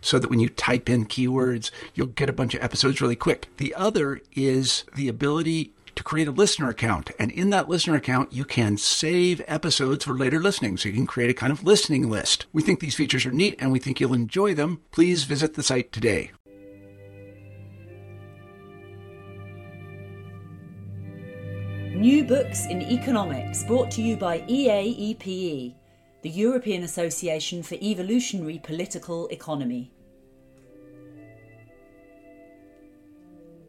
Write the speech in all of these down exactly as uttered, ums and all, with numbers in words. so that when you type in keywords, you'll get a bunch of episodes really quick. The other is the ability to create a listener account. And in that listener account, you can save episodes for later listening. So you can create a kind of listening list. We think these features are neat and we think you'll enjoy them. Please visit the site today. New Books in Economics, brought to you by E A E P E, the European Association for Evolutionary Political Economy.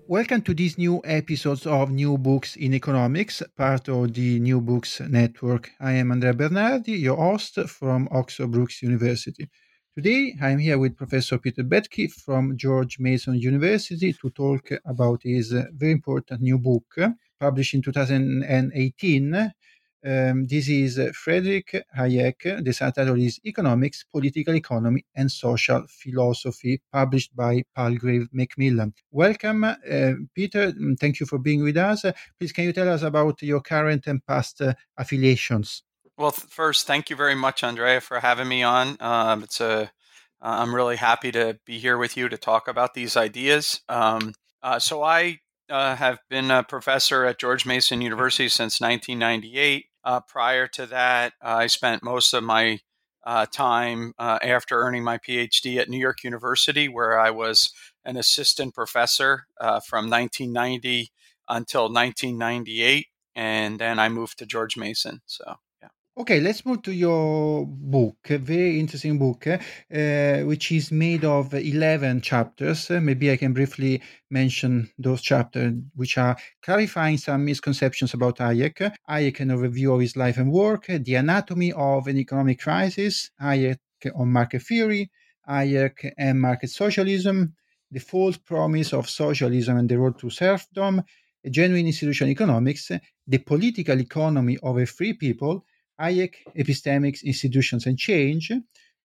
Welcome to these new episodes of New Books in Economics, part of the New Books Network. I am Andrea Bernardi, your host from Oxford Brookes University. Today I am here with Professor Peter Boettke from George Mason University to talk about his very important new book, published in two thousand eighteen. Um, this is Friedrich Hayek. The subtitle is Economics, Political Economy and Social Philosophy, published by Palgrave Macmillan. Welcome, uh, Peter. Thank you for being with us. Uh, please, can you tell us about your current and past uh, affiliations? Well, th- first, thank you very much, Andrea, for having me on. Um, it's a, uh, I'm really happy to be here with you to talk about these ideas. Um, uh, so I uh, have been a professor at George Mason University since nineteen ninety-eight. Uh, prior to that, uh, I spent most of my uh, time uh, after earning my PhD at New York University, where I was an assistant professor uh, from nineteen ninety until nineteen ninety-eight, and then I moved to George Mason. So, yeah. Okay, let's move to your book, a very interesting book, uh, which is made of eleven chapters. Uh, maybe I can briefly mention those chapters, which are clarifying some misconceptions about Hayek, Hayek, an overview of his life and work, the anatomy of an economic crisis, Hayek on market theory, Hayek and market socialism, the false promise of socialism and the road to serfdom, a genuine institutional economics, the political economy of a free people, Hayek, epistemics, institutions and change,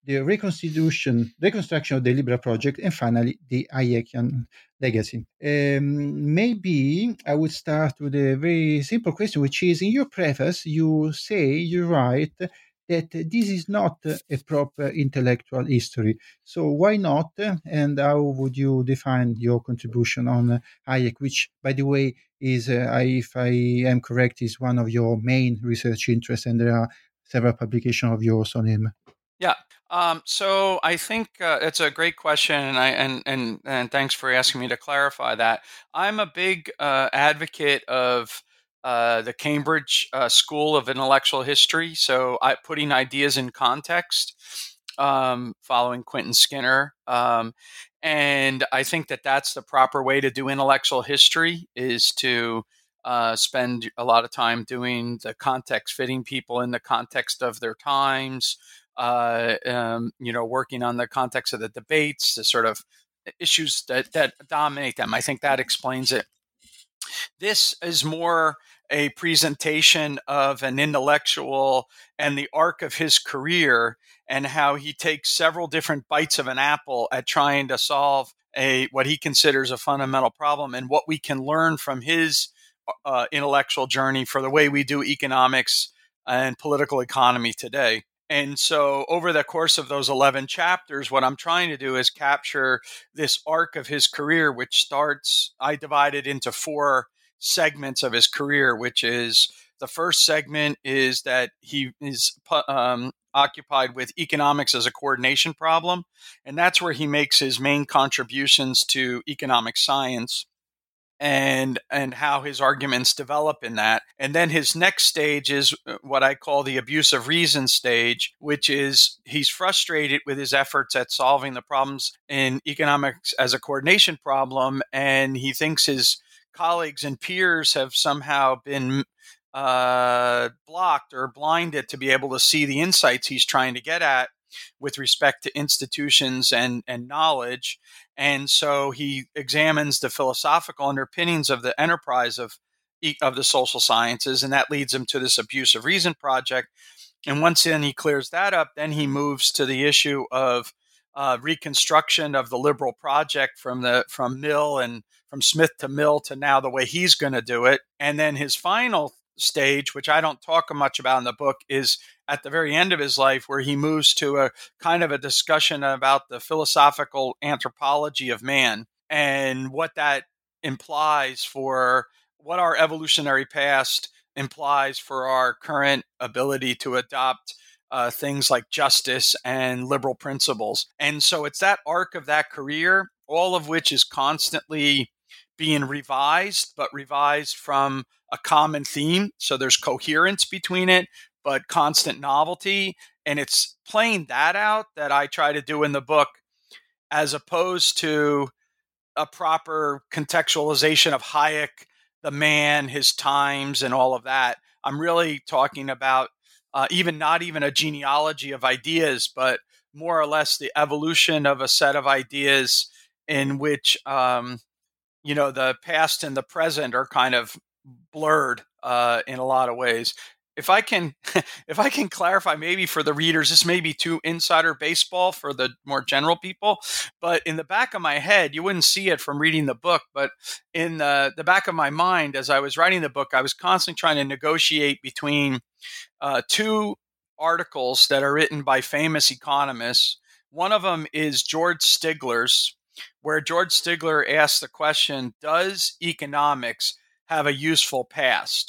the reconstitution, reconstruction of the liberal project, and finally, the Hayekian legacy. Um, maybe I would start with a very simple question, which is, in your preface, you say, you write, that this is not a proper intellectual history. So why not, and how would you define your contribution on Hayek, which, by the way, is, uh, if I am correct, is one of your main research interests, and there are several publications of yours on him. Yeah. Um, so I think uh, it's a great question, and, I, and and and thanks for asking me to clarify that. I'm a big uh, advocate of uh, the Cambridge uh, School of Intellectual History, so I, putting ideas in context, um, following Quentin Skinner. Um, and I think that that's the proper way to do intellectual history, is to uh, spend a lot of time doing the context, fitting people in the context of their times, Uh, um, you know, working on the context of the debates, the sort of issues that, that dominate them. I think that explains it. This is more a presentation of an intellectual and the arc of his career and how he takes several different bites of an apple at trying to solve a what he considers a fundamental problem, and what we can learn from his uh, intellectual journey for the way we do economics and political economy today. And so over the course of those eleven chapters, what I'm trying to do is capture this arc of his career, which starts, I divide it into four segments of his career, which is the first segment is that he is um, occupied with economics as a coordination problem. And that's where he makes his main contributions to economic science and and how his arguments develop in that. And then his next stage is what I call the abuse of reason stage, which is he's frustrated with his efforts at solving the problems in economics as a coordination problem. And he thinks his colleagues and peers have somehow been uh, blocked or blinded to be able to see the insights he's trying to get at with respect to institutions and, and knowledge. And so he examines the philosophical underpinnings of the enterprise of, of the social sciences, and that leads him to this abuse of reason project. And once then he clears that up, then he moves to the issue of uh, reconstruction of the liberal project from the from Mill and from Smith to Mill to now the way he's going to do it. And then his final stage, which I don't talk much about in the book, is at the very end of his life, where he moves to a kind of a discussion about the philosophical anthropology of man and what that implies for what our evolutionary past implies for our current ability to adopt Uh, things like justice and liberal principles. And so it's that arc of that career, all of which is constantly being revised, but revised from a common theme. So there's coherence between it, but constant novelty. And it's playing that out that I try to do in the book, as opposed to a proper contextualization of Hayek, the man, his times, and all of that. I'm really talking about Uh, even not even a genealogy of ideas, but more or less the evolution of a set of ideas in which, um, you know, the past and the present are kind of blurred uh, in a lot of ways. If I can, if I can clarify, maybe for the readers, this may be too insider baseball for the more general people, but in the back of my head, you wouldn't see it from reading the book, but in the, the back of my mind, as I was writing the book, I was constantly trying to negotiate between uh, two articles that are written by famous economists. One of them is George Stigler's, where George Stigler asks the question, does economics have a useful past?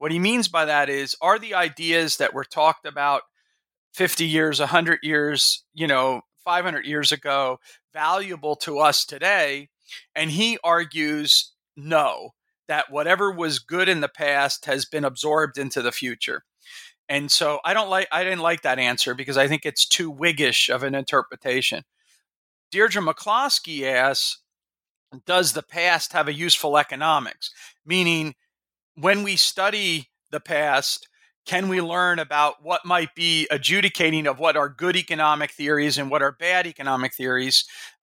What he means by that is, are the ideas that were talked about fifty years, one hundred years, you know, five hundred years ago valuable to us today? And he argues, no, that whatever was good in the past has been absorbed into the future. And so I don't like, I didn't like that answer because I think it's too Whiggish of an interpretation. Deirdre McCloskey asks, does the past have a useful economics? Meaning, when we study the past, can we learn about what might be adjudicating of what are good economic theories and what are bad economic theories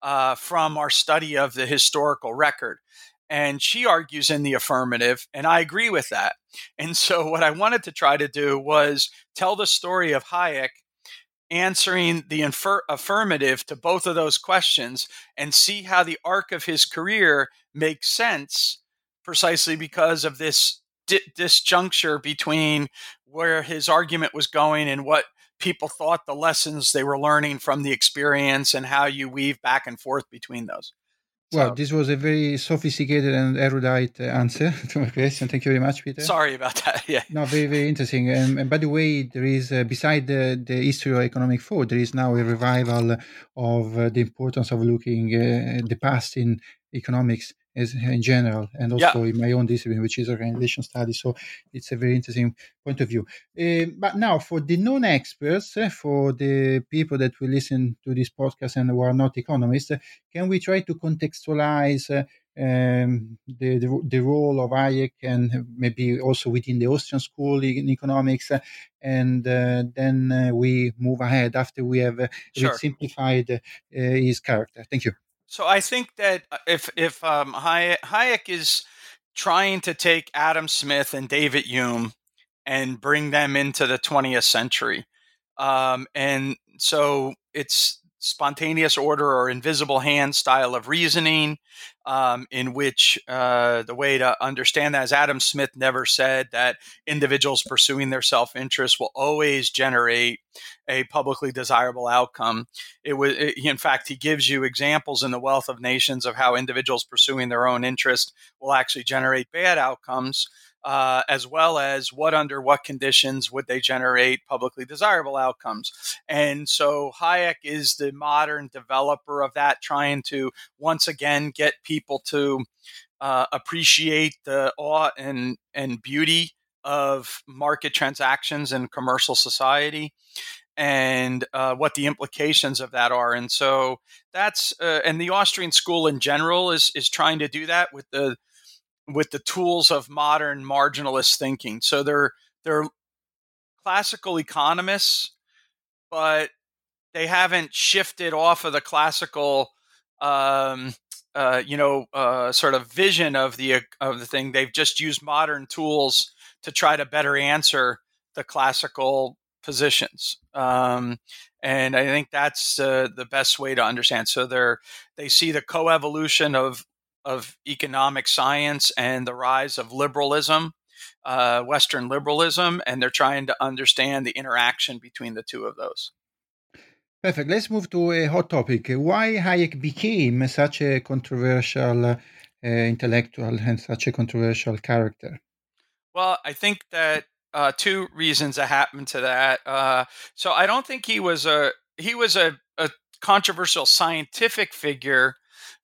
uh, from our study of the historical record? And she argues in the affirmative, and I agree with that. And so what I wanted to try to do was tell the story of Hayek answering the infer- affirmative to both of those questions and see how the arc of his career makes sense precisely because of this di- disjuncture between where his argument was going and what people thought the lessons they were learning from the experience and how you weave back and forth between those. So, well, this was a very sophisticated and erudite answer to my question. Thank you very much, Peter. Sorry about that. Yeah. No, very, very interesting. And, and by the way, there is, uh, beside the, the history of economic thought, there is now a revival of uh, the importance of looking uh, at the past in economics as in general, and also yeah. in my own discipline, which is organization studies. So it's a very interesting point of view. Uh, but now for the non-experts, uh, for the people that will listen to this podcast and who are not economists, uh, can we try to contextualize uh, um, the, the the role of Hayek and maybe also within the Austrian school in economics? Uh, and uh, then uh, we move ahead after we have uh, sure. simplified uh, his character. Thank you. So I think that if if um, Hayek, Hayek is trying to take Adam Smith and David Hume and bring them into the twentieth century, um, and so it's spontaneous order or invisible hand style of reasoning, um, in which uh, the way to understand that is Adam Smith never said that individuals pursuing their self-interest will always generate a publicly desirable outcome. It was, it, in fact, he gives you examples in The Wealth of Nations of how individuals pursuing their own interest will actually generate bad outcomes, Uh, as well as what under what conditions would they generate publicly desirable outcomes. And so Hayek is the modern developer of that, trying to once again get people to uh, appreciate the awe and, and beauty of market transactions in commercial society, and uh, what the implications of that are. And so that's uh, and the Austrian school in general is is trying to do that with the with the tools of modern marginalist thinking. So they're they're classical economists, but they haven't shifted off of the classical, um, uh, you know, uh, sort of vision of the of the thing. They've just used modern tools to try to better answer the classical positions. Um, and I think that's uh, the best way to understand. So they're they see the coevolution of of economic science and the rise of liberalism, uh, Western liberalism, and they're trying to understand the interaction between the two of those. Perfect. Let's move to a hot topic. Why Hayek became such a controversial uh, intellectual and such a controversial character? Well, I think that uh, two reasons that happened to that. Uh, so I don't think he was a he was a, a controversial scientific figure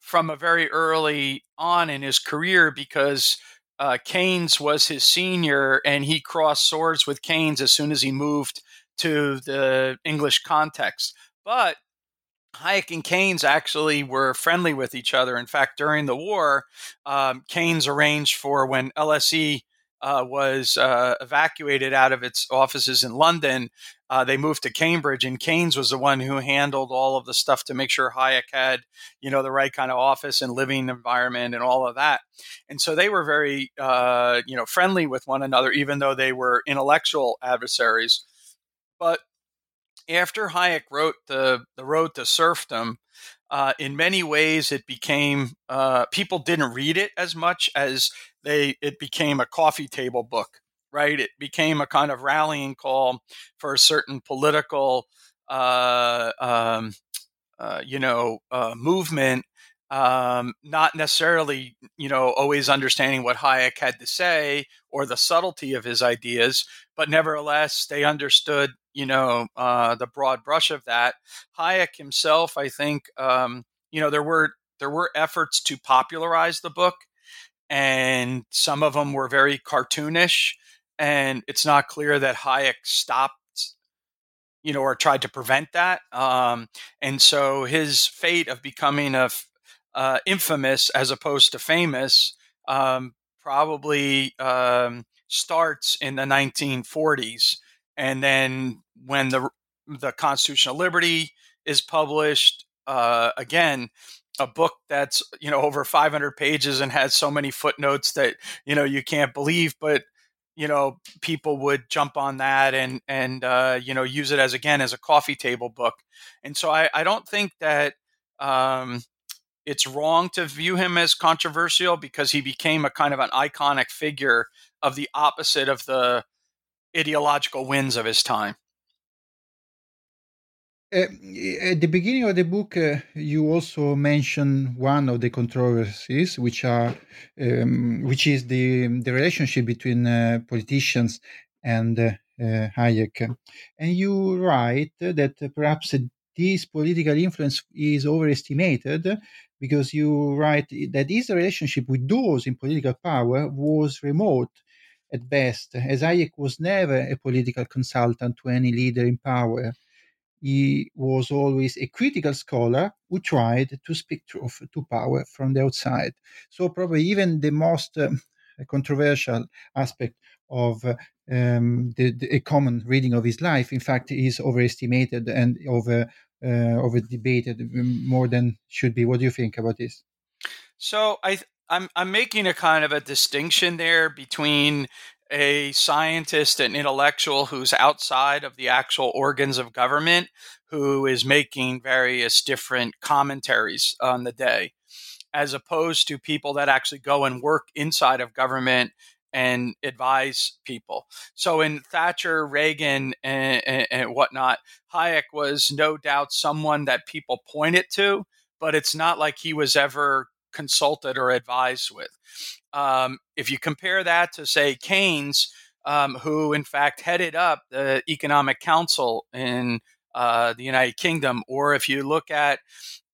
from a very early on in his career, because uh, Keynes was his senior and he crossed swords with Keynes as soon as he moved to the English context. But Hayek and Keynes actually were friendly with each other. In fact, during the war, um, Keynes arranged for when L S E uh, was uh, evacuated out of its offices in London, Uh, they moved to Cambridge, and Keynes was the one who handled all of the stuff to make sure Hayek had, you know, the right kind of office and living environment and all of that. And so they were very, uh, you know, friendly with one another, even though they were intellectual adversaries. But after Hayek wrote the, the Road to Serfdom, uh, in many ways it became uh, people didn't read it as much as they it became a coffee table book. Right, it became a kind of rallying call for a certain political, uh, um, uh, you know, uh, movement. Um, not necessarily, you know, always understanding what Hayek had to say or the subtlety of his ideas, but nevertheless, they understood, you know, uh, the broad brush of that. Hayek himself, I think, um, you know, there were there were efforts to popularize the book, and some of them were very cartoonish. And it's not clear that Hayek stopped, you know, or tried to prevent that. Um, and so his fate of becoming a f- uh, infamous as opposed to famous um, probably um, starts in the nineteen forties. And then when the the Constitution of Liberty is published, uh, again, a book that's, you know, over five hundred pages and has so many footnotes that, you know, you can't believe, but you know, people would jump on that and, and uh, you know, use it as, again, as a coffee table book. And so I, I don't think that um, it's wrong to view him as controversial, because he became a kind of an iconic figure of the opposite of the ideological winds of his time. Uh, at the beginning of the book, uh, you also mention one of the controversies, which are, um, which is the the relationship between uh, politicians and uh, uh, Hayek, and you write that perhaps this political influence is overestimated, because you write that his relationship with those in political power was remote at best, as Hayek was never a political consultant to any leader in power. He was always a critical scholar who tried to speak truth to power from the outside. So probably even the most um, controversial aspect of um, the, the a common reading of his life, in fact, is overestimated and over uh, over debated more than should be. What do you think about this? So I, I'm I'm making a kind of a distinction there between a scientist and intellectual who's outside of the actual organs of government, who is making various different commentaries on the day, as opposed to people that actually go and work inside of government and advise people. So in Thatcher, Reagan, and, and, and whatnot, Hayek was no doubt someone that people pointed to, but it's not like he was ever consulted or advised with. Um, if you compare that to, say, Keynes, um, who in fact headed up the Economic Council in uh, the United Kingdom, or if you look at,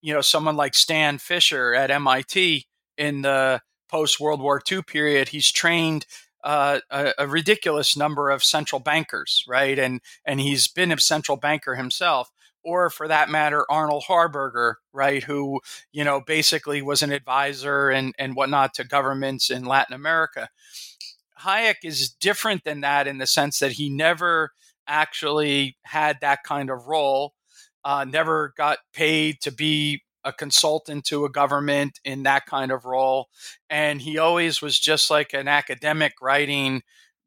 you know, someone like Stan Fisher at M I T in the post-World War Two period, he's trained uh, a, a ridiculous number of central bankers, right? And and he's been a central banker himself, or for that matter, Arnold Harberger, right? Who, you know, basically was an advisor and, and whatnot to governments in Latin America. Hayek is different than that in the sense that he never actually had that kind of role, uh, never got paid to be a consultant to a government in that kind of role. And he always was just like an academic writing,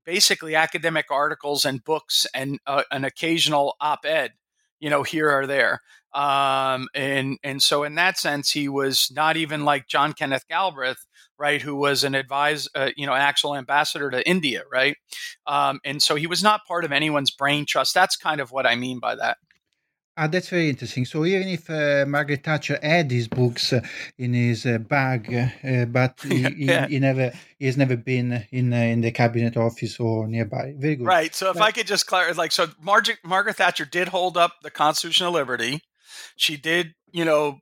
basically academic articles and books and uh, an occasional op-ed, you know, here or there. Um, and, and so in that sense, he was not even like John Kenneth Galbraith, right, who was an advise, uh, you know, an actual ambassador to India, right? Um, and so he was not part of anyone's brain trust. That's kind of what I mean by that. Ah, that's very interesting. So even if uh, Margaret Thatcher had his books uh, in his uh, bag, uh, but he, yeah. he, he never he has never been in uh, in the cabinet office or nearby. Very good. Right. So if but, I could just clarify, like, so Mar- Margaret Thatcher did hold up the Constitution of Liberty. She did, you know,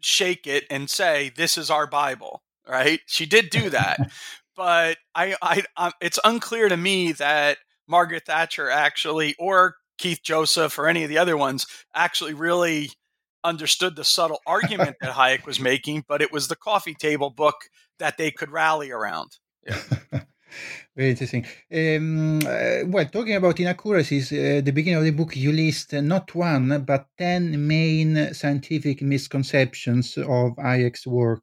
shake it and say, "This is our Bible." Right. She did do that, but I, I, I, it's unclear to me that Margaret Thatcher actually, or Keith Joseph or any of the other ones, actually really understood the subtle argument that Hayek was making, but it was the coffee table book that they could rally around. Yeah. Very interesting. Um, uh, well, talking about inaccuracies, uh, at the beginning of the book, you list uh, not one, but ten main scientific misconceptions of Hayek's work.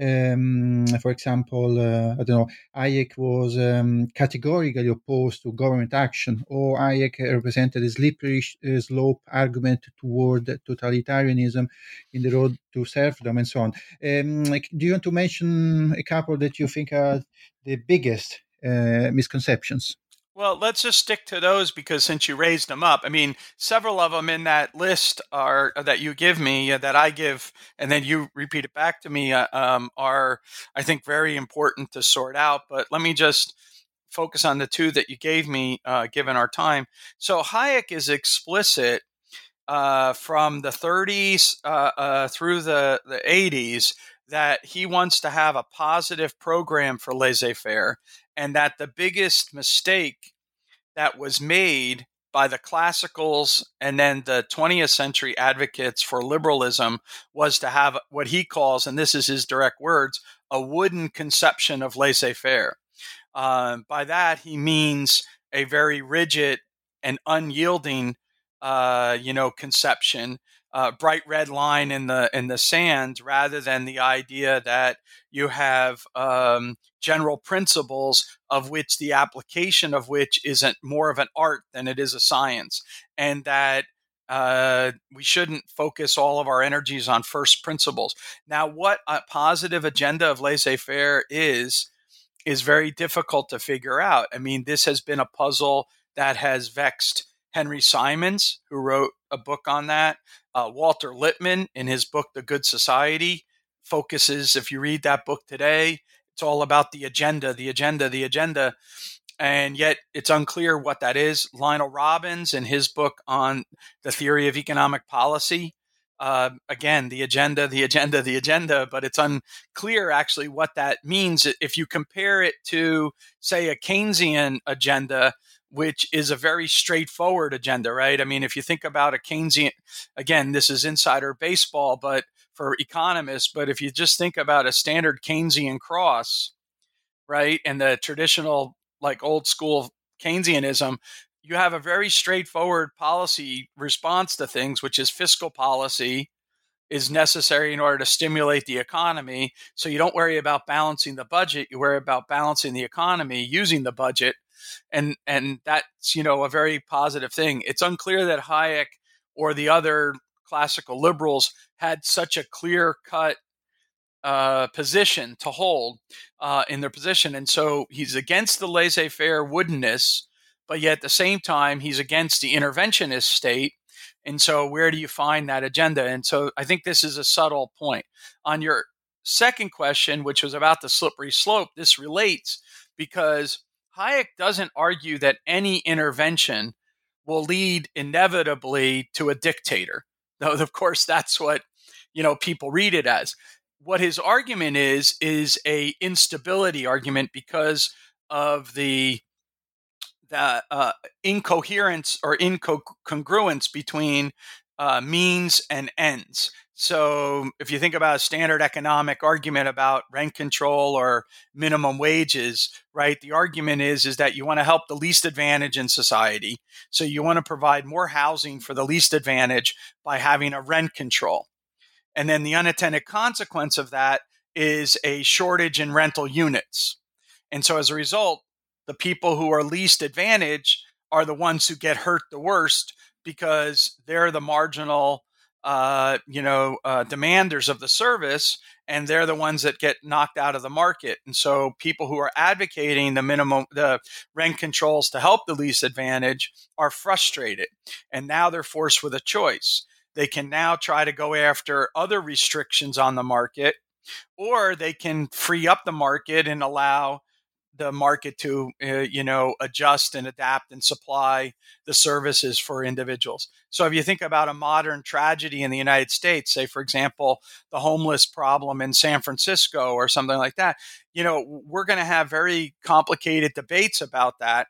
Um, for example, uh, I don't know, Hayek was um, categorically opposed to government action, or Hayek represented a slippery slope argument toward totalitarianism in the road to serfdom, and so on. Um, like, do you want to mention a couple that you think are the biggest uh, misconceptions? Well, let's just stick to those because since you raised them up, I mean, several of them in that list are that you give me, uh, that I give, and then you repeat it back to me, uh, um, are, I think, very important to sort out. But let me just focus on the two that you gave me, uh, given our time. So Hayek is explicit uh, from the thirties uh, uh, through the, the eighties that he wants to have a positive program for laissez-faire, and that the biggest mistake that was made by the classicals and then the twentieth century advocates for liberalism was to have what he calls, and this is his direct words, a wooden conception of laissez-faire. Um, by that, he means a very rigid and unyielding, uh, you know, conception, uh, bright red line in the in the sand, rather than the idea that you have um, general principles of which the application of which isn't more of an art than it is a science, and that uh, we shouldn't focus all of our energies on first principles. Now, what a positive agenda of laissez-faire is is very difficult to figure out. I mean, this has been a puzzle that has vexed Henry Simons, who wrote a book on that. Uh, Walter Lippmann, in his book, The Good Society, focuses, if you read that book today, it's all about the agenda, the agenda, the agenda. And yet it's unclear what that is. Lionel Robbins, in his book on the theory of economic policy, uh, again, the agenda, the agenda, the agenda, but it's unclear actually what that means. If you compare it to, say, a Keynesian agenda, which is a very straightforward agenda, right? I mean, if you think about a Keynesian, again, this is insider baseball, but for economists, but if you just think about a standard Keynesian cross, right? And the traditional, like old school Keynesianism, you have a very straightforward policy response to things, which is fiscal policy is necessary in order to stimulate the economy. So you don't worry about balancing the budget, you worry about balancing the economy using the budget. And and that's, you know, a very positive thing. It's unclear that Hayek or the other classical liberals had such a clear-cut uh, position to hold uh, in their position. And so he's against the laissez-faire woodenness, but yet at the same time, he's against the interventionist state. And so where do you find that agenda? And so I think this is a subtle point. On your second question, which was about the slippery slope, this relates because Hayek doesn't argue that any intervention will lead inevitably to a dictator. Though, of course, that's what, you know, people read it as. What his argument is, is a instability argument because of the the uh, incoherence or incongruence between uh, means and ends. So if you think about a standard economic argument about rent control or minimum wages, right, the argument is, is that you want to help the least advantage in society. So you want to provide more housing for the least advantage by having a rent control. And then the unintended consequence of that is a shortage in rental units. And so as a result, the people who are least advantaged are the ones who get hurt the worst because they're the marginal Uh, you know, uh, demanders of the service, and they're the ones that get knocked out of the market. And so people who are advocating the minimum, the rent controls to help the least advantage are frustrated. And now they're forced with a choice. They can now try to go after other restrictions on the market, or they can free up the market and allow the market to, uh, you know, adjust and adapt and supply the services for individuals. So if you think about a modern tragedy in the United States, say, for example, the homeless problem in San Francisco or something like that, you know, we're going to have very complicated debates about that.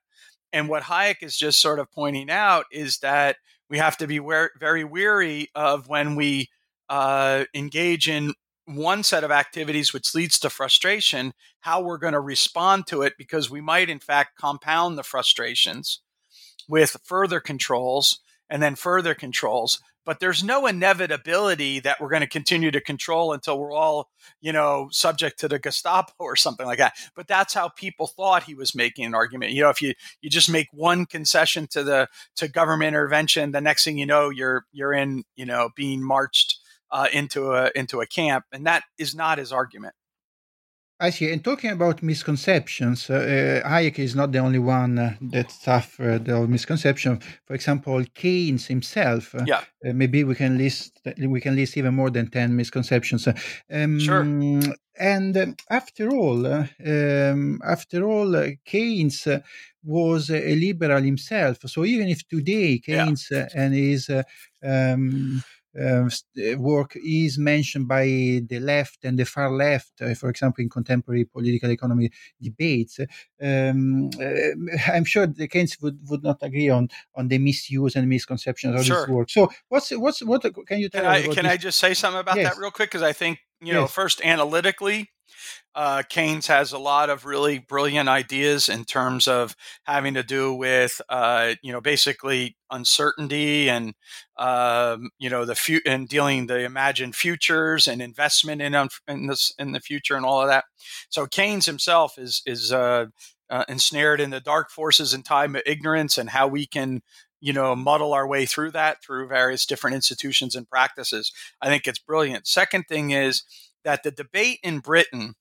And what Hayek is just sort of pointing out is that we have to be very wary of when we uh, engage in one set of activities which leads to frustration, how we're going to respond to it, because we might, in fact, compound the frustrations with further controls and then further controls. But there's no inevitability that we're going to continue to control until we're all, you know, subject to the Gestapo or something like that. But that's how people thought he was making an argument. You know, if you, you just make one concession to the to government intervention, the next thing you know, you're you're in, you know, being marched Uh, into a into a camp, and that is not his argument. I see. And talking about misconceptions, uh, Hayek is not the only one uh, that suffered a misconception. For example, Keynes himself. Uh, yeah. Uh, maybe we can list we can list even more than ten misconceptions. Um, sure. And um, after all, uh, um, after all, uh, Keynes uh, was uh, a liberal himself. So even if today Keynes yeah. uh, and his uh, um, Uh, work is mentioned by the left and the far left, uh, for example, in contemporary political economy debates. Um, uh, I'm sure the Keynes would, would not agree on, on the misuse and misconceptions of sure. this work. So, what's what's what can you tell? Can, us I, about can I just say something about yes. that real quick? Because I think you know, yes. first analytically, uh, Keynes has a lot of really brilliant ideas in terms of having to do with, uh, you know, basically uncertainty and, um, you know, the fu- and dealing the imagined futures and investment in um, in, this, in the future and all of that. So Keynes himself is is uh, uh, ensnared in the dark forces and time of ignorance and how we can, you know, muddle our way through that through various different institutions and practices. I think it's brilliant. Second thing is that the debate in Britain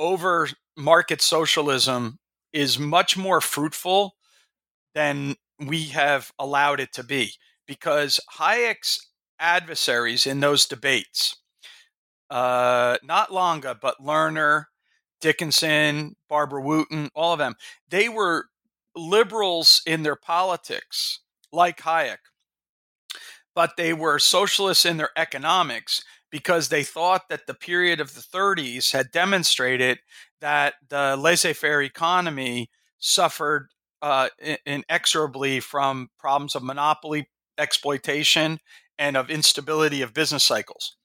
over market socialism is much more fruitful than we have allowed it to be, because Hayek's adversaries in those debates, uh, not Lange, but Lerner, Dickinson, Barbara Wooten, all of them, they were liberals in their politics, like Hayek, but they were socialists in their economics, because they thought that the period of the thirties had demonstrated that the laissez-faire economy suffered uh, inexorably from problems of monopoly exploitation and of instability of business cycles.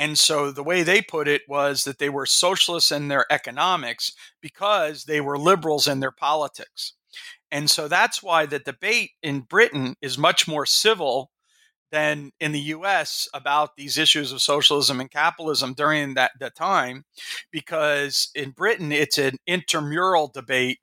And so the way they put it was that they were socialists in their economics because they were liberals in their politics. And so that's why the debate in Britain is much more civil than in the U S about these issues of socialism and capitalism during that, that time, because in Britain, it's an intramural debate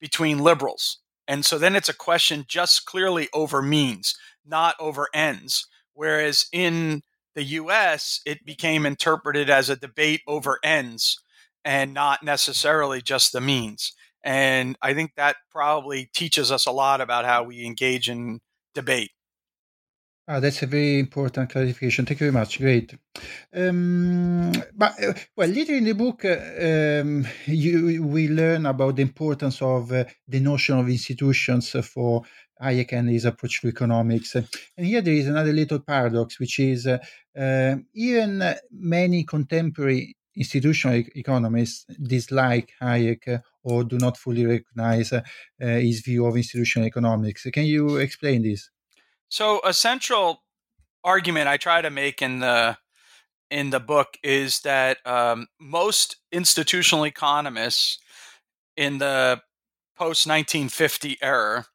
between liberals. And so then it's a question just clearly over means, not over ends. Whereas in the U S, it became interpreted as a debate over ends and not necessarily just the means. And I think that probably teaches us a lot about how we engage in debate. Ah, that's a very important clarification. Thank you very much. Great. Um, but uh, well, later in the book, uh, um, you, we learn about the importance of uh, the notion of institutions for Hayek and his approach to economics. And here there is another little paradox, which is uh, uh, even many contemporary institutional e- economists dislike Hayek uh, or do not fully recognize uh, uh, his view of institutional economics. Can you explain this? So a central argument I try to make in the in the book is that um, most institutional economists in the post nineteen fifty era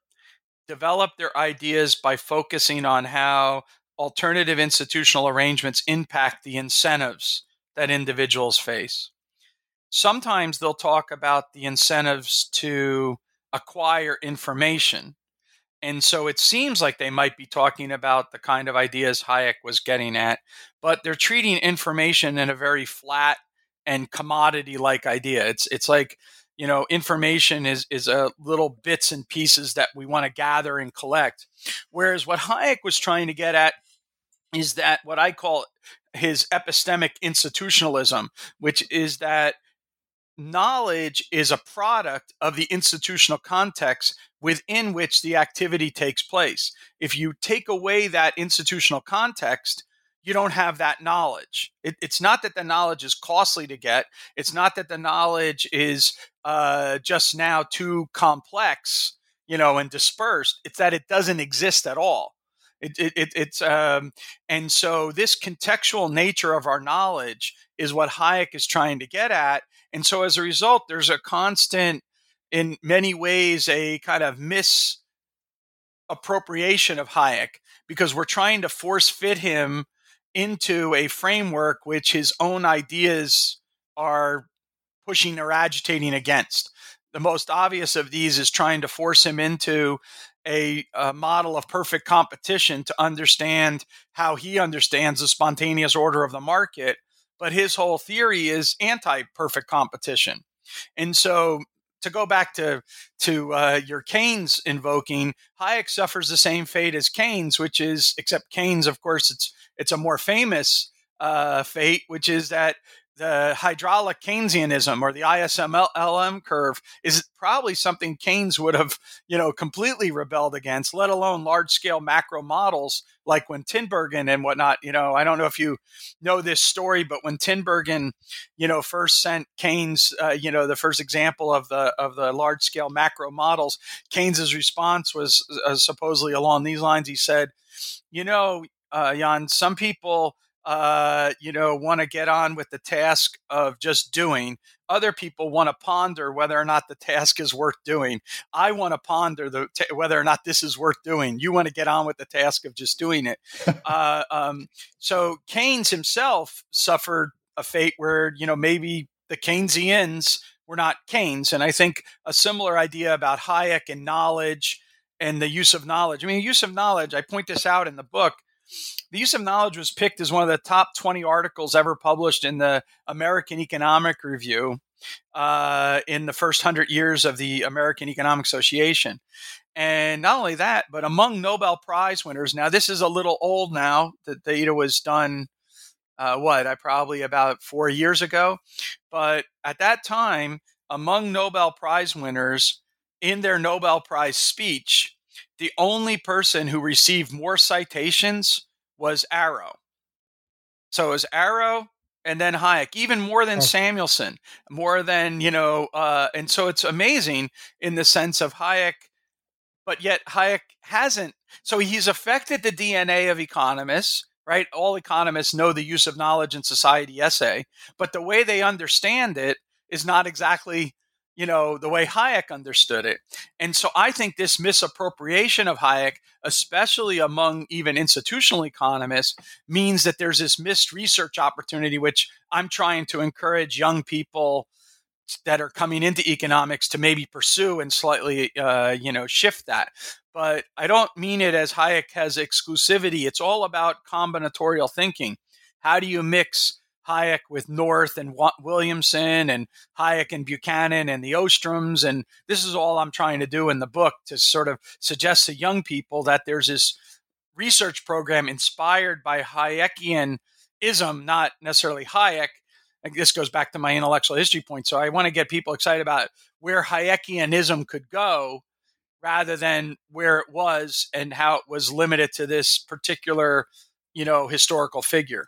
developed their ideas by focusing on how alternative institutional arrangements impact the incentives that individuals face. Sometimes they'll talk about the incentives to acquire information. And so it seems like they might be talking about the kind of ideas Hayek was getting at, but they're treating information in a very flat and commodity-like idea. It's it's like, you know, information is is a little bits and pieces that we want to gather and collect. Whereas what Hayek was trying to get at is that what I call his epistemic institutionalism, which is that knowledge is a product of the institutional context within which the activity takes place. If you take away that institutional context, you don't have that knowledge. It, it's not that the knowledge is costly to get. It's not that the knowledge is uh, just now too complex, you know, and dispersed. It's that it doesn't exist at all. It, it, it, it's um, and so this contextual nature of our knowledge is what Hayek is trying to get at. And so as a result, there's a constant, in many ways, a kind of misappropriation of Hayek, because we're trying to force fit him into a framework which his own ideas are pushing or agitating against. The most obvious of these is trying to force him into a, a model of perfect competition to understand how he understands the spontaneous order of the market. But his whole theory is anti-perfect competition. And so to go back to, to uh, your Keynes invoking, Hayek suffers the same fate as Keynes, which is, except Keynes, of course, it's it's a more famous uh, fate, which is that the hydraulic Keynesianism or the I S M L M curve is probably something Keynes would have, you know, completely rebelled against, let alone large-scale macro models like when Tinbergen and whatnot. You know, I don't know if you know this story, but when Tinbergen, you know, first sent Keynes, uh, you know, the first example of the of the large-scale macro models, Keynes's response was uh, supposedly along these lines. He said, you know, uh, Jan, some people Uh, you know, want to get on with the task of just doing. Other people want to ponder whether or not the task is worth doing. I want to ponder the t- whether or not this is worth doing. You want to get on with the task of just doing it. uh, um, so Keynes himself suffered a fate where, you know, maybe the Keynesians were not Keynes. And I think a similar idea about Hayek and knowledge and the use of knowledge. I mean, the use of knowledge, I point this out in the book. The use of knowledge was picked as one of the top twenty articles ever published in the American Economic Review uh, in the first one hundred years of the American Economic Association. And not only that, but among Nobel Prize winners, now this is a little old now, the data was done, uh, what, I probably about four years ago. But at that time, among Nobel Prize winners, in their Nobel Prize speech, the only person who received more citations was Arrow. So it was Arrow and then Hayek, even more than oh. Samuelson, more than, you know, uh, and so it's amazing in the sense of Hayek, but yet Hayek hasn't. So he's affected the D N A of economists, right? All economists know the use of knowledge in society essay, but the way they understand it is not exactly, you know, the way Hayek understood it. And so I think this misappropriation of Hayek, especially among even institutional economists, means that there's this missed research opportunity, which I'm trying to encourage young people that are coming into economics to maybe pursue and slightly, uh, you know, shift that. But I don't mean it as Hayek has exclusivity. It's all about combinatorial thinking. How do you mix Hayek with North and Williamson and Hayek and Buchanan and the Ostroms? And this is all I'm trying to do in the book, to sort of suggest to young people that there's this research program inspired by Hayekianism, not necessarily Hayek. And this goes back to my intellectual history point. So I want to get people excited about where Hayekianism could go rather than where it was and how it was limited to this particular, you know, historical figure.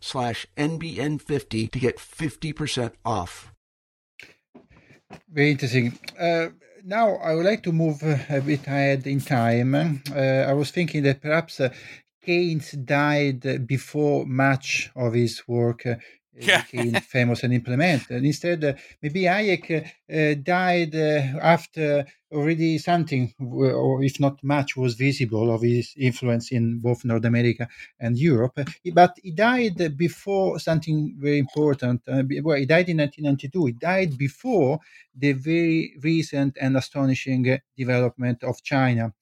slash N B N fifty to get fifty percent off. Very interesting. Uh, now, I would like to move a bit ahead in time. Uh, I was thinking that perhaps uh, Keynes died before much of his work uh, yeah. became famous and implemented. And instead, uh, maybe Hayek uh, died uh, after already something, or if not much, was visible of his influence in both North America and Europe. But he died before something very important. Well, he died in nineteen ninety-two. He died before the very recent and astonishing development of China.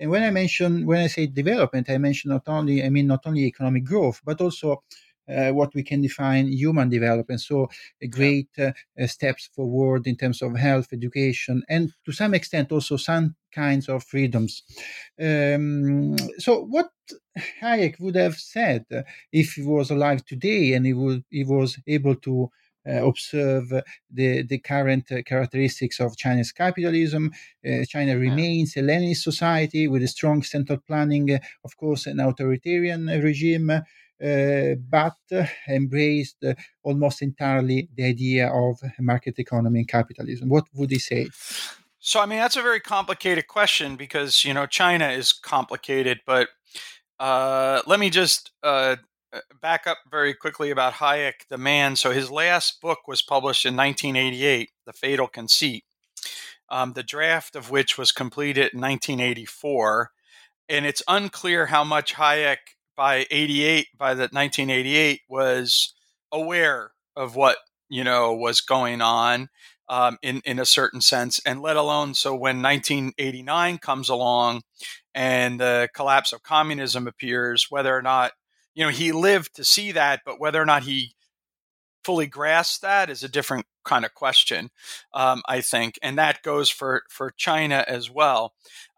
And when I mention, when I say development, I mention not only, I mean not only economic growth, but also Uh, what we can define human development, so a great uh, uh, steps forward in terms of health, education, and to some extent also some kinds of freedoms. Um, so what Hayek would have said if he was alive today and he, would, he was able to Uh, observe uh, the, the current uh, characteristics of Chinese capitalism. Uh, China remains a Leninist society with a strong central planning, uh, of course, an authoritarian regime, uh, but uh, embraced uh, almost entirely the idea of market economy and capitalism. What would he say? So, I mean, that's a very complicated question because, you know, China is complicated, but uh, let me just... Uh, back up very quickly about Hayek, the man. So his last book was published in nineteen eighty-eight, The Fatal Conceit, um, the draft of which was completed in nineteen eighty-four. And it's unclear how much Hayek by eighty-eight, by the nineteen eighty-eight, was aware of what, you know, was going on um, in, in a certain sense, and let alone so when nineteen eighty-nine comes along and the collapse of communism appears, whether or not, you know, he lived to see that, but whether or not he fully grasped that is a different kind of question, um, I think. And that goes for, for China as well.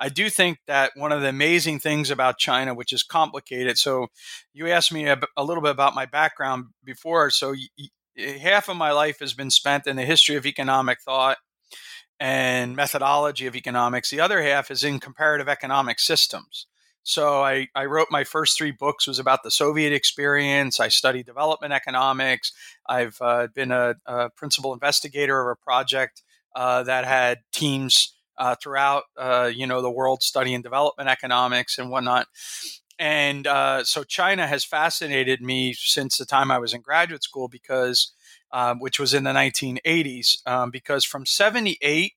I do think that one of the amazing things about China, which is complicated. So you asked me a, a little bit about my background before. So y- half of my life has been spent in the history of economic thought and methodology of economics. The other half is in comparative economic systems. So I, I wrote my first three books was about the Soviet experience. I studied development economics. I've uh, been a, a principal investigator of a project uh, that had teams uh, throughout, uh, you know, the world studying development economics and whatnot. And uh, so China has fascinated me since the time I was in graduate school, because, um, which was in the nineteen eighties, um, because from seventy-eight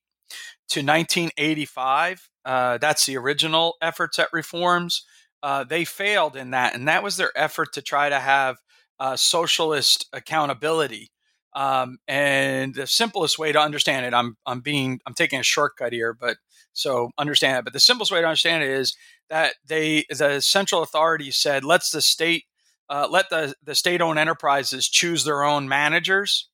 to nineteen eighty-five, Uh, that's the original efforts at reforms. Uh, they failed in that. And that was their effort to try to have uh, socialist accountability. Um, and the simplest way to understand it, I'm I'm being I'm taking a shortcut here, but so understand it. But the simplest way to understand it is that they the central authorities said, let's the state uh, let the, the state-owned enterprises choose their own managers,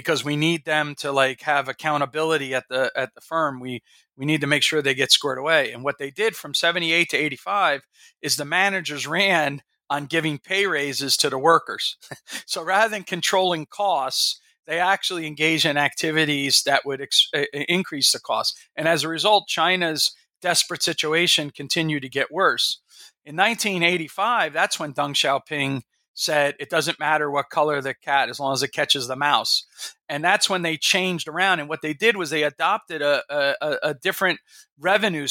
because we need them to like have accountability at the at the firm. We we need to make sure they get squared away. And what they did from seventy-eight to eighty-five is the managers ran on giving pay raises to the workers. So rather than controlling costs, they actually engage in activities that would ex- increase the cost. And as a result, China's desperate situation continued to get worse. In nineteen eighty-five, that's when Deng Xiaoping said, it doesn't matter what color the cat, as long as it catches the mouse. And that's when they changed around. And what they did was they adopted a, a, a different revenue,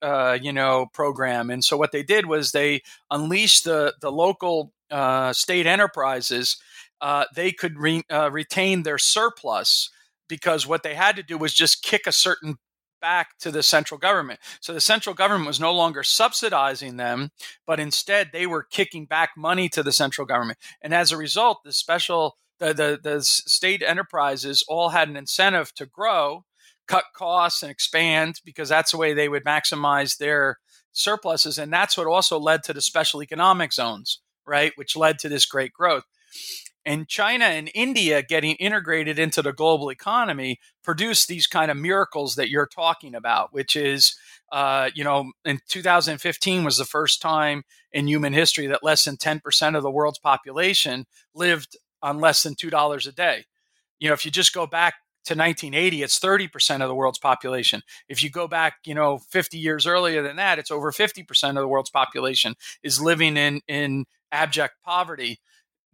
uh, you know, program. And so what they did was they unleashed the, the local uh, state enterprises. Uh, they could re, uh, retain their surplus, because what they had to do was just kick a certain back to the central government. So the central government was no longer subsidizing them, but instead they were kicking back money to the central government. And as a result, the special, the, the, the state enterprises all had an incentive to grow, cut costs, and expand, because that's the way they would maximize their surpluses. And that's what also led to the special economic zones, right? Which led to this great growth. And China and India getting integrated into the global economy produced these kind of miracles that you're talking about, which is, uh, you know, in two thousand fifteen was the first time in human history that less than ten percent of the world's population lived on less than two dollars a day. You know, if you just go back to nineteen eighty, it's thirty percent of the world's population. If you go back, you know, fifty years earlier than that, it's over fifty percent of the world's population is living in, in abject poverty.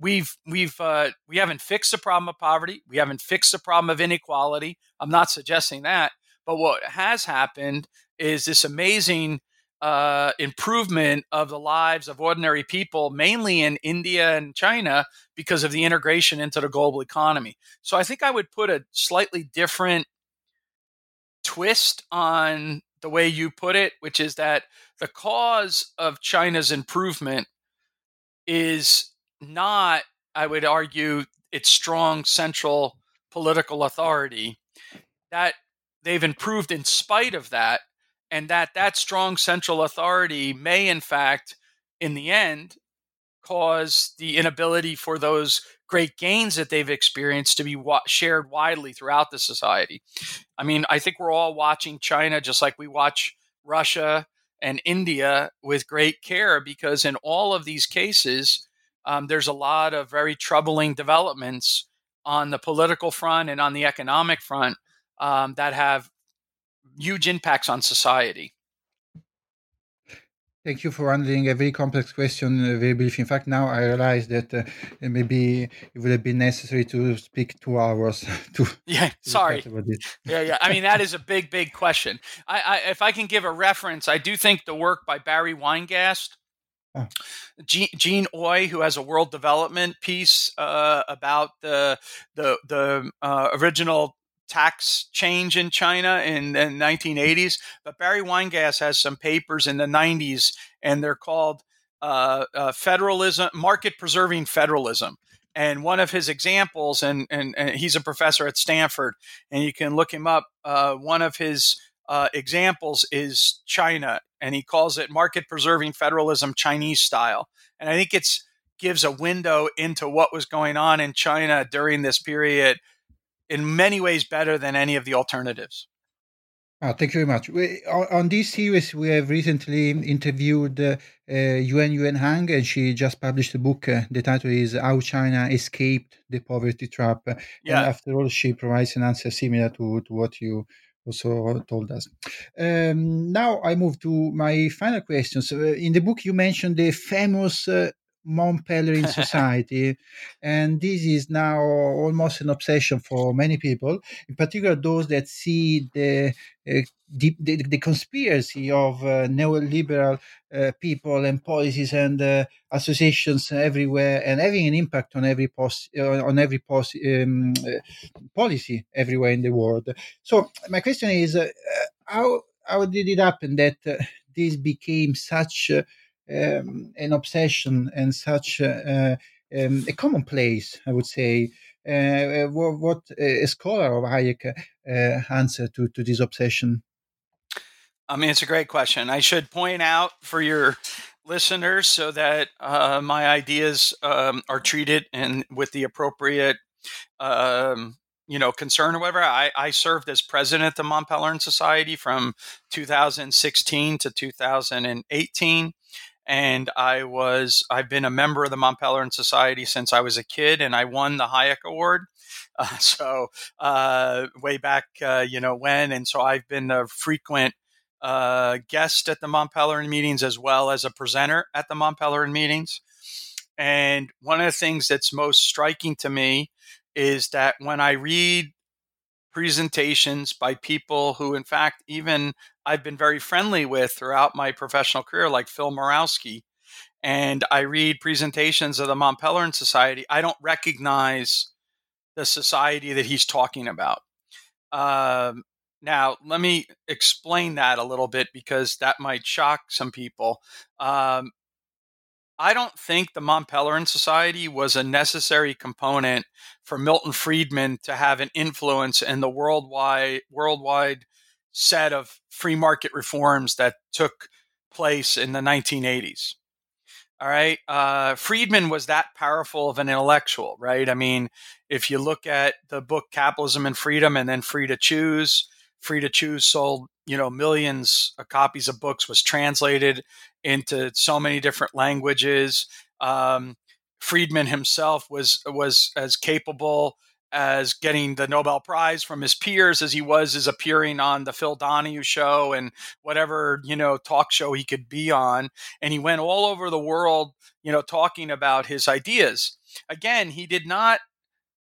We've we've uh, we haven't fixed the problem of poverty. We haven't fixed the problem of inequality. I'm not suggesting that, but what has happened is this amazing uh, improvement of the lives of ordinary people, mainly in India and China, because of the integration into the global economy. So I think I would put a slightly different twist on the way you put it, which is that the cause of China's improvement is not, I would argue, its strong central political authority, that they've improved in spite of that, and that that strong central authority may, in fact, in the end, cause the inability for those great gains that they've experienced to be wa- shared widely throughout the society. I mean, I think we're all watching China just like we watch Russia and India with great care, because in all of these cases, Um, there's a lot of very troubling developments on the political front and on the economic front um, that have huge impacts on society. Thank you for handling a very complex question uh, very briefly. In fact, now I realize that uh, maybe it would have been necessary to speak two hours. to Yeah, sorry. To about this. yeah, yeah. I mean, that is a big, big question. I, I, if I can give a reference, I do think the work by Barry Weingast, Oh. Gene Oy, who has a world development piece uh, about the the, the uh, original tax change in China in the nineteen eighties. But Barry Weingast has some papers in the nineties, and they're called uh, uh, Federalism, Market Preserving Federalism. And one of his examples, and, and, and he's a professor at Stanford, and you can look him up, uh, one of his uh, examples is China. And he calls it market-preserving federalism Chinese style. And I think it gives a window into what was going on in China during this period in many ways better than any of the alternatives. Oh, thank you very much. We, on, on this series, we have recently interviewed uh, uh, Yuan Yuanhang, and she just published a book. Uh, the title is How China Escaped the Poverty Trap. Yeah. And after all, she provides an answer similar to, to what you also told us. Um, now I move to my final questions. So in the book, you mentioned the famous uh, Mont Pèlerin Society, and this is now almost an obsession for many people, in particular those that see the uh, the, the, the conspiracy of uh, neoliberal uh, people and policies and uh, associations everywhere, and having an impact on every pos- on every pos- um, uh, policy everywhere in the world. So my question is, uh, how how did it happen that uh, this became such Uh, Um, an obsession and such uh, um, a commonplace, I would say. Uh, what, what a scholar of Hayek uh, answer to, to this obsession? I mean, it's a great question. I should point out for your listeners so that uh, my ideas um, are treated and with the appropriate um, you know, concern or whatever, I, I served as president of the Mont Pèlerin Society from two thousand sixteen to two thousand eighteen. And I was, I've been a member of the Mont Pèlerin Society since I was a kid, and I won the Hayek Award. Uh, so uh, way back, uh, you know, when. And so I've been a frequent uh, guest at the Mont Pèlerin meetings as well as a presenter at the Mont Pèlerin meetings. And one of the things that's most striking to me is that when I read presentations by people who, in fact, even I've been very friendly with throughout my professional career, like Phil Morawski, and I read presentations of the Mont Pèlerin Society, I don't recognize the society that he's talking about. Um, now, let me explain that a little bit, because that might shock some people. Um, I don't think the Mont Pèlerin Society was a necessary component for Milton Friedman to have an influence in the worldwide worldwide set of free market reforms that took place in the nineteen eighties. All right. Uh, Friedman was that powerful of an intellectual, right? I mean, if you look at the book Capitalism and Freedom and then Free to Choose, Free to Choose sold, you know, millions of copies of books, was translated into so many different languages. Um, Friedman himself was was as capable as getting the Nobel Prize from his peers as he was as appearing on the Phil Donahue show and whatever, you know, talk show he could be on. And he went all over the world, you know, talking about his ideas. Again, he did not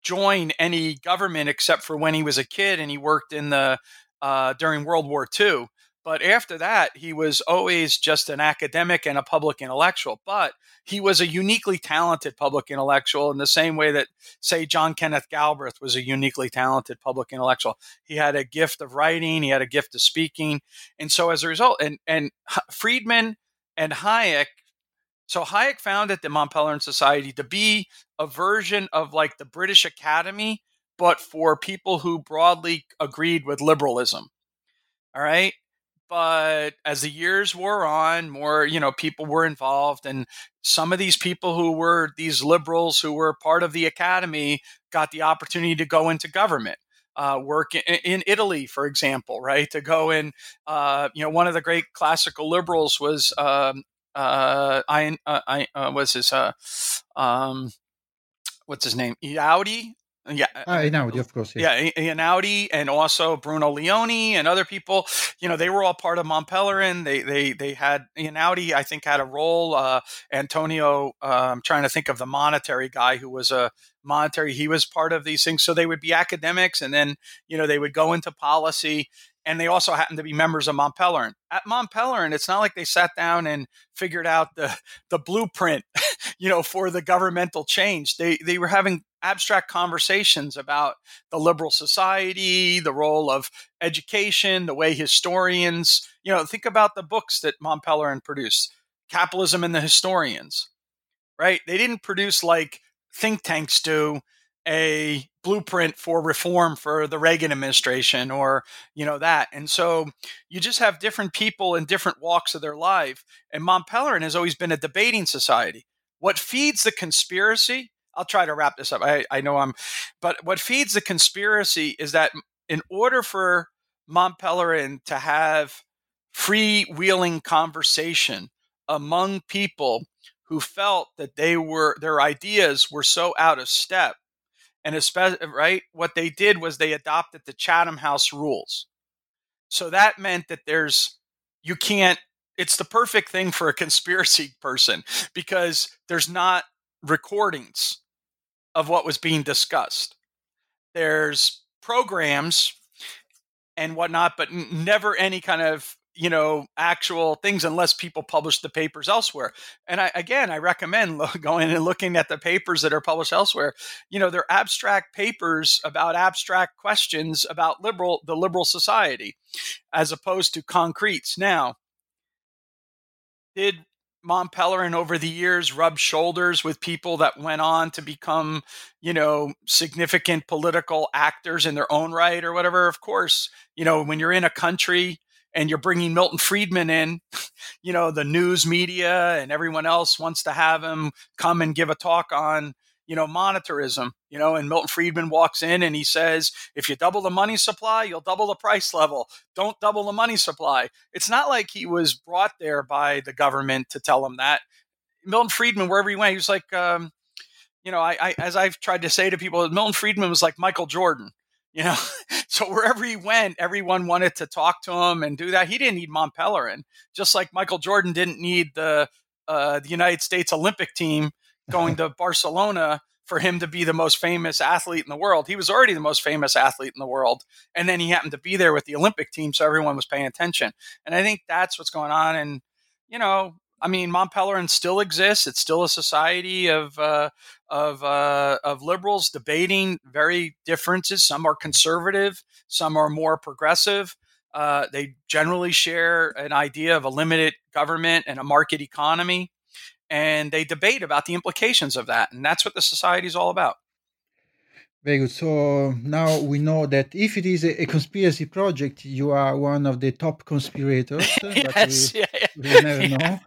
join any government except for when he was a kid and he worked in the uh, during World War Two. But after that, he was always just an academic and a public intellectual. But he was a uniquely talented public intellectual in the same way that, say, John Kenneth Galbraith was a uniquely talented public intellectual. He had a gift of writing. He had a gift of speaking. And so as a result, and, and Friedman and Hayek, so Hayek founded the Mont Pèlerin Society to be a version of like the British Academy, but for people who broadly agreed with liberalism. All right. But as the years wore on, more, you know, people were involved, and some of these people who were these liberals who were part of the academy got the opportunity to go into government, uh, work in, in Italy, for example, right? To go in, uh, you know, one of the great classical liberals was, um, uh, I, uh, I uh, was his, uh, um, what's his name? Einaudi. Yeah, uh, Einaudi, of course. Yeah, yeah, Einaudi, and also Bruno Leoni and other people. You know, they were all part of Mont Pèlerin. They, they, they had Einaudi, I think, had a role. Uh, Antonio, uh, I'm trying to think of the monetary guy who was a monetary. He was part of these things. So they would be academics, and then you know they would go into policy. And they also happened to be members of Mont Pèlerin. At Mont Pèlerin, it's not like they sat down and figured out the the blueprint, you know, for the governmental change. They they were having abstract conversations about the liberal society, the role of education, the way historians, you know, think about the books that Mont Pèlerin produced, Capitalism and the Historians, right? They didn't produce like think tanks do a blueprint for reform for the Reagan administration or, you know, that. And so you just have different people in different walks of their life. And Mont Pèlerin has always been a debating society. What feeds the conspiracy, I'll try to wrap this up. I, I know I'm, but what feeds the conspiracy is that in order for Mont Pèlerin to have freewheeling conversation among people who felt that they were, their ideas were so out of step, and especially, right, what they did was they adopted the Chatham House rules. So that meant that there's, you can't, it's the perfect thing for a conspiracy person because there's not recordings of what was being discussed. There's programs and whatnot, but never any kind of, you know, actual things unless people publish the papers elsewhere. And I, again, I recommend lo- going and looking at the papers that are published elsewhere. You know, they're abstract papers about abstract questions about liberal, the liberal society, as opposed to concretes. Now, did Mont Pèlerin over the years rubbed shoulders with people that went on to become, you know, significant political actors in their own right or whatever? Of course, you know, when you're in a country and you're bringing Milton Friedman in, you know, the news media and everyone else wants to have him come and give a talk on, you know, monetarism, you know, and Milton Friedman walks in and he says, if you double the money supply, you'll double the price level. Don't double the money supply. It's not like he was brought there by the government to tell him that. Milton Friedman, wherever he went, he was like, um, you know, I, I as I've tried to say to people, Milton Friedman was like Michael Jordan. You know, so wherever he went, everyone wanted to talk to him and do that. He didn't need Mont Pèlerin, just like Michael Jordan didn't need the uh, the United States Olympic team going to Barcelona for him to be the most famous athlete in the world. He was already the most famous athlete in the world. And then he happened to be there with the Olympic team. So everyone was paying attention. And I think that's what's going on. And, you know, I mean, Mont Pèlerin still exists. It's still a society of uh, of uh, of liberals debating very differences. Some are conservative, some are more progressive. Uh, they generally share an idea of a limited government and a market economy, and they debate about the implications of that. And that's what the society is all about. Very good. So now we know that if it is a, a conspiracy project, you are one of the top conspirators. yes, but we, yeah, yeah. we never yeah. know.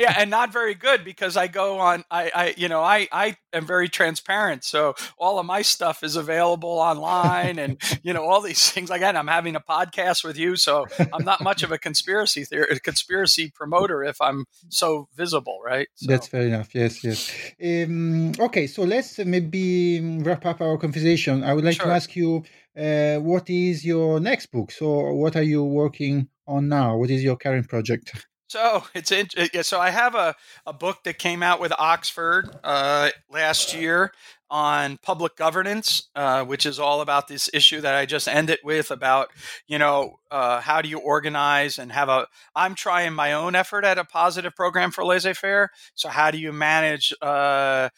yeah, and not very good because I go on. I, I, you know, I, I am very transparent. So all of my stuff is available online, and you know, all these things like that. And I'm having a podcast with you, so I'm not much of a conspiracy theory, conspiracy promoter if I'm so visible, right? So. That's fair enough. Yes, yes. Um, okay, so let's maybe wrap up our conversation. I would like sure. to ask you, uh, what is your next book? So what are you working on now? What is your current project? So it's in, so I have a, a book that came out with Oxford uh, last year on public governance, uh, which is all about this issue that I just ended with about, you know, uh, how do you organize and have a, I'm trying my own effort at a positive program for laissez-faire. So how do you manage uh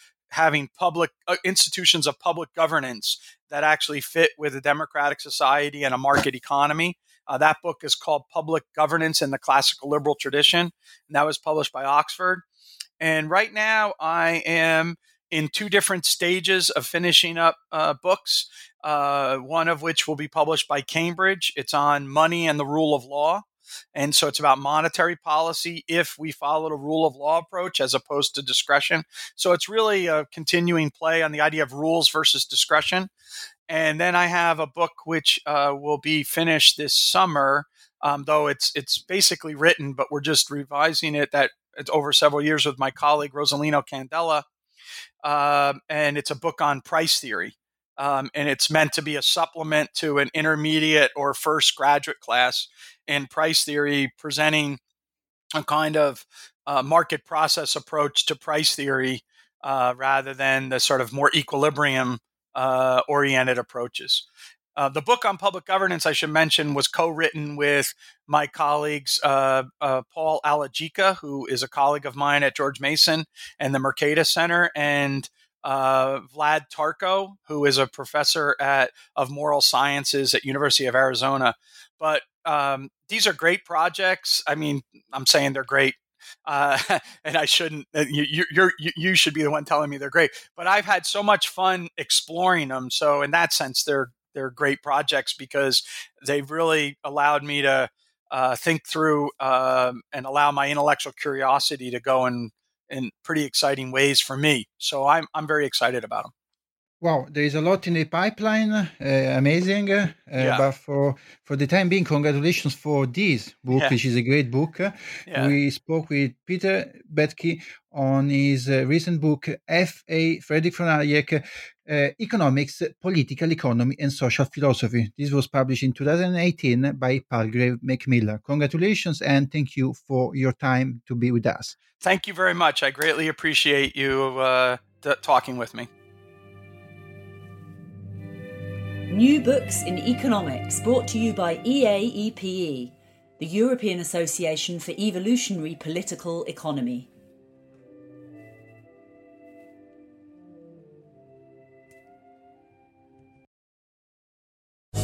having public uh, institutions of public governance that actually fit with a democratic society and a market economy. Uh, that book is called Public Governance in the Classical Liberal Tradition, and that was published by Oxford. And right now I am in two different stages of finishing up uh, books, uh, one of which will be published by Cambridge. It's on money and the rule of law. And so it's about monetary policy if we follow the rule of law approach as opposed to discretion. So it's really a continuing play on the idea of rules versus discretion. And then I have a book which uh, will be finished this summer, um, though it's it's basically written, but we're just revising it. That it's over several years with my colleague Rosalino Candela, uh, and it's a book on price theory. Um, and it's meant to be a supplement to an intermediate or first graduate class in price theory, presenting a kind of uh, market process approach to price theory uh, rather than the sort of more equilibrium uh, oriented approaches. Uh, the book on public governance, I should mention, was co-written with my colleagues, uh, uh, Paul Alagica, who is a colleague of mine at George Mason and the Mercatus Center, and Uh, Vlad Tarko, who is a professor at of moral sciences at University of Arizona. But um, these are great projects. I mean, I'm saying they're great, uh, and I shouldn't. You, you, you're, you you should be the one telling me they're great. But I've had so much fun exploring them. So in that sense, they're they're great projects because they've really allowed me to uh, think through uh, and allow my intellectual curiosity to go and. in pretty exciting ways for me. So I'm I'm very excited about them. Wow, there is a lot in the pipeline. Uh, amazing. Uh, yeah. But for, for the time being, congratulations for this book, yeah. which is a great book. Yeah. We spoke with Peter Boettke on his uh, recent book, F A Friedrich von Hayek, uh, Economics, Political Economy and Social Philosophy. This was published in two thousand eighteen by Palgrave Macmillan. Congratulations and thank you for your time to be with us. Thank you very much. I greatly appreciate you uh, t- talking with me. New Books in Economics, brought to you by E A E P E, the European Association for Evolutionary Political Economy.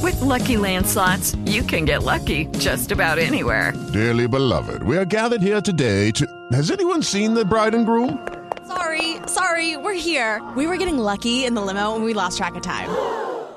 With Lucky Land Slots, you can get lucky just about anywhere. Dearly beloved, we are gathered here today to... Has anyone seen the bride and groom? Sorry, sorry, we're here. We were getting lucky in the limo and we lost track of time.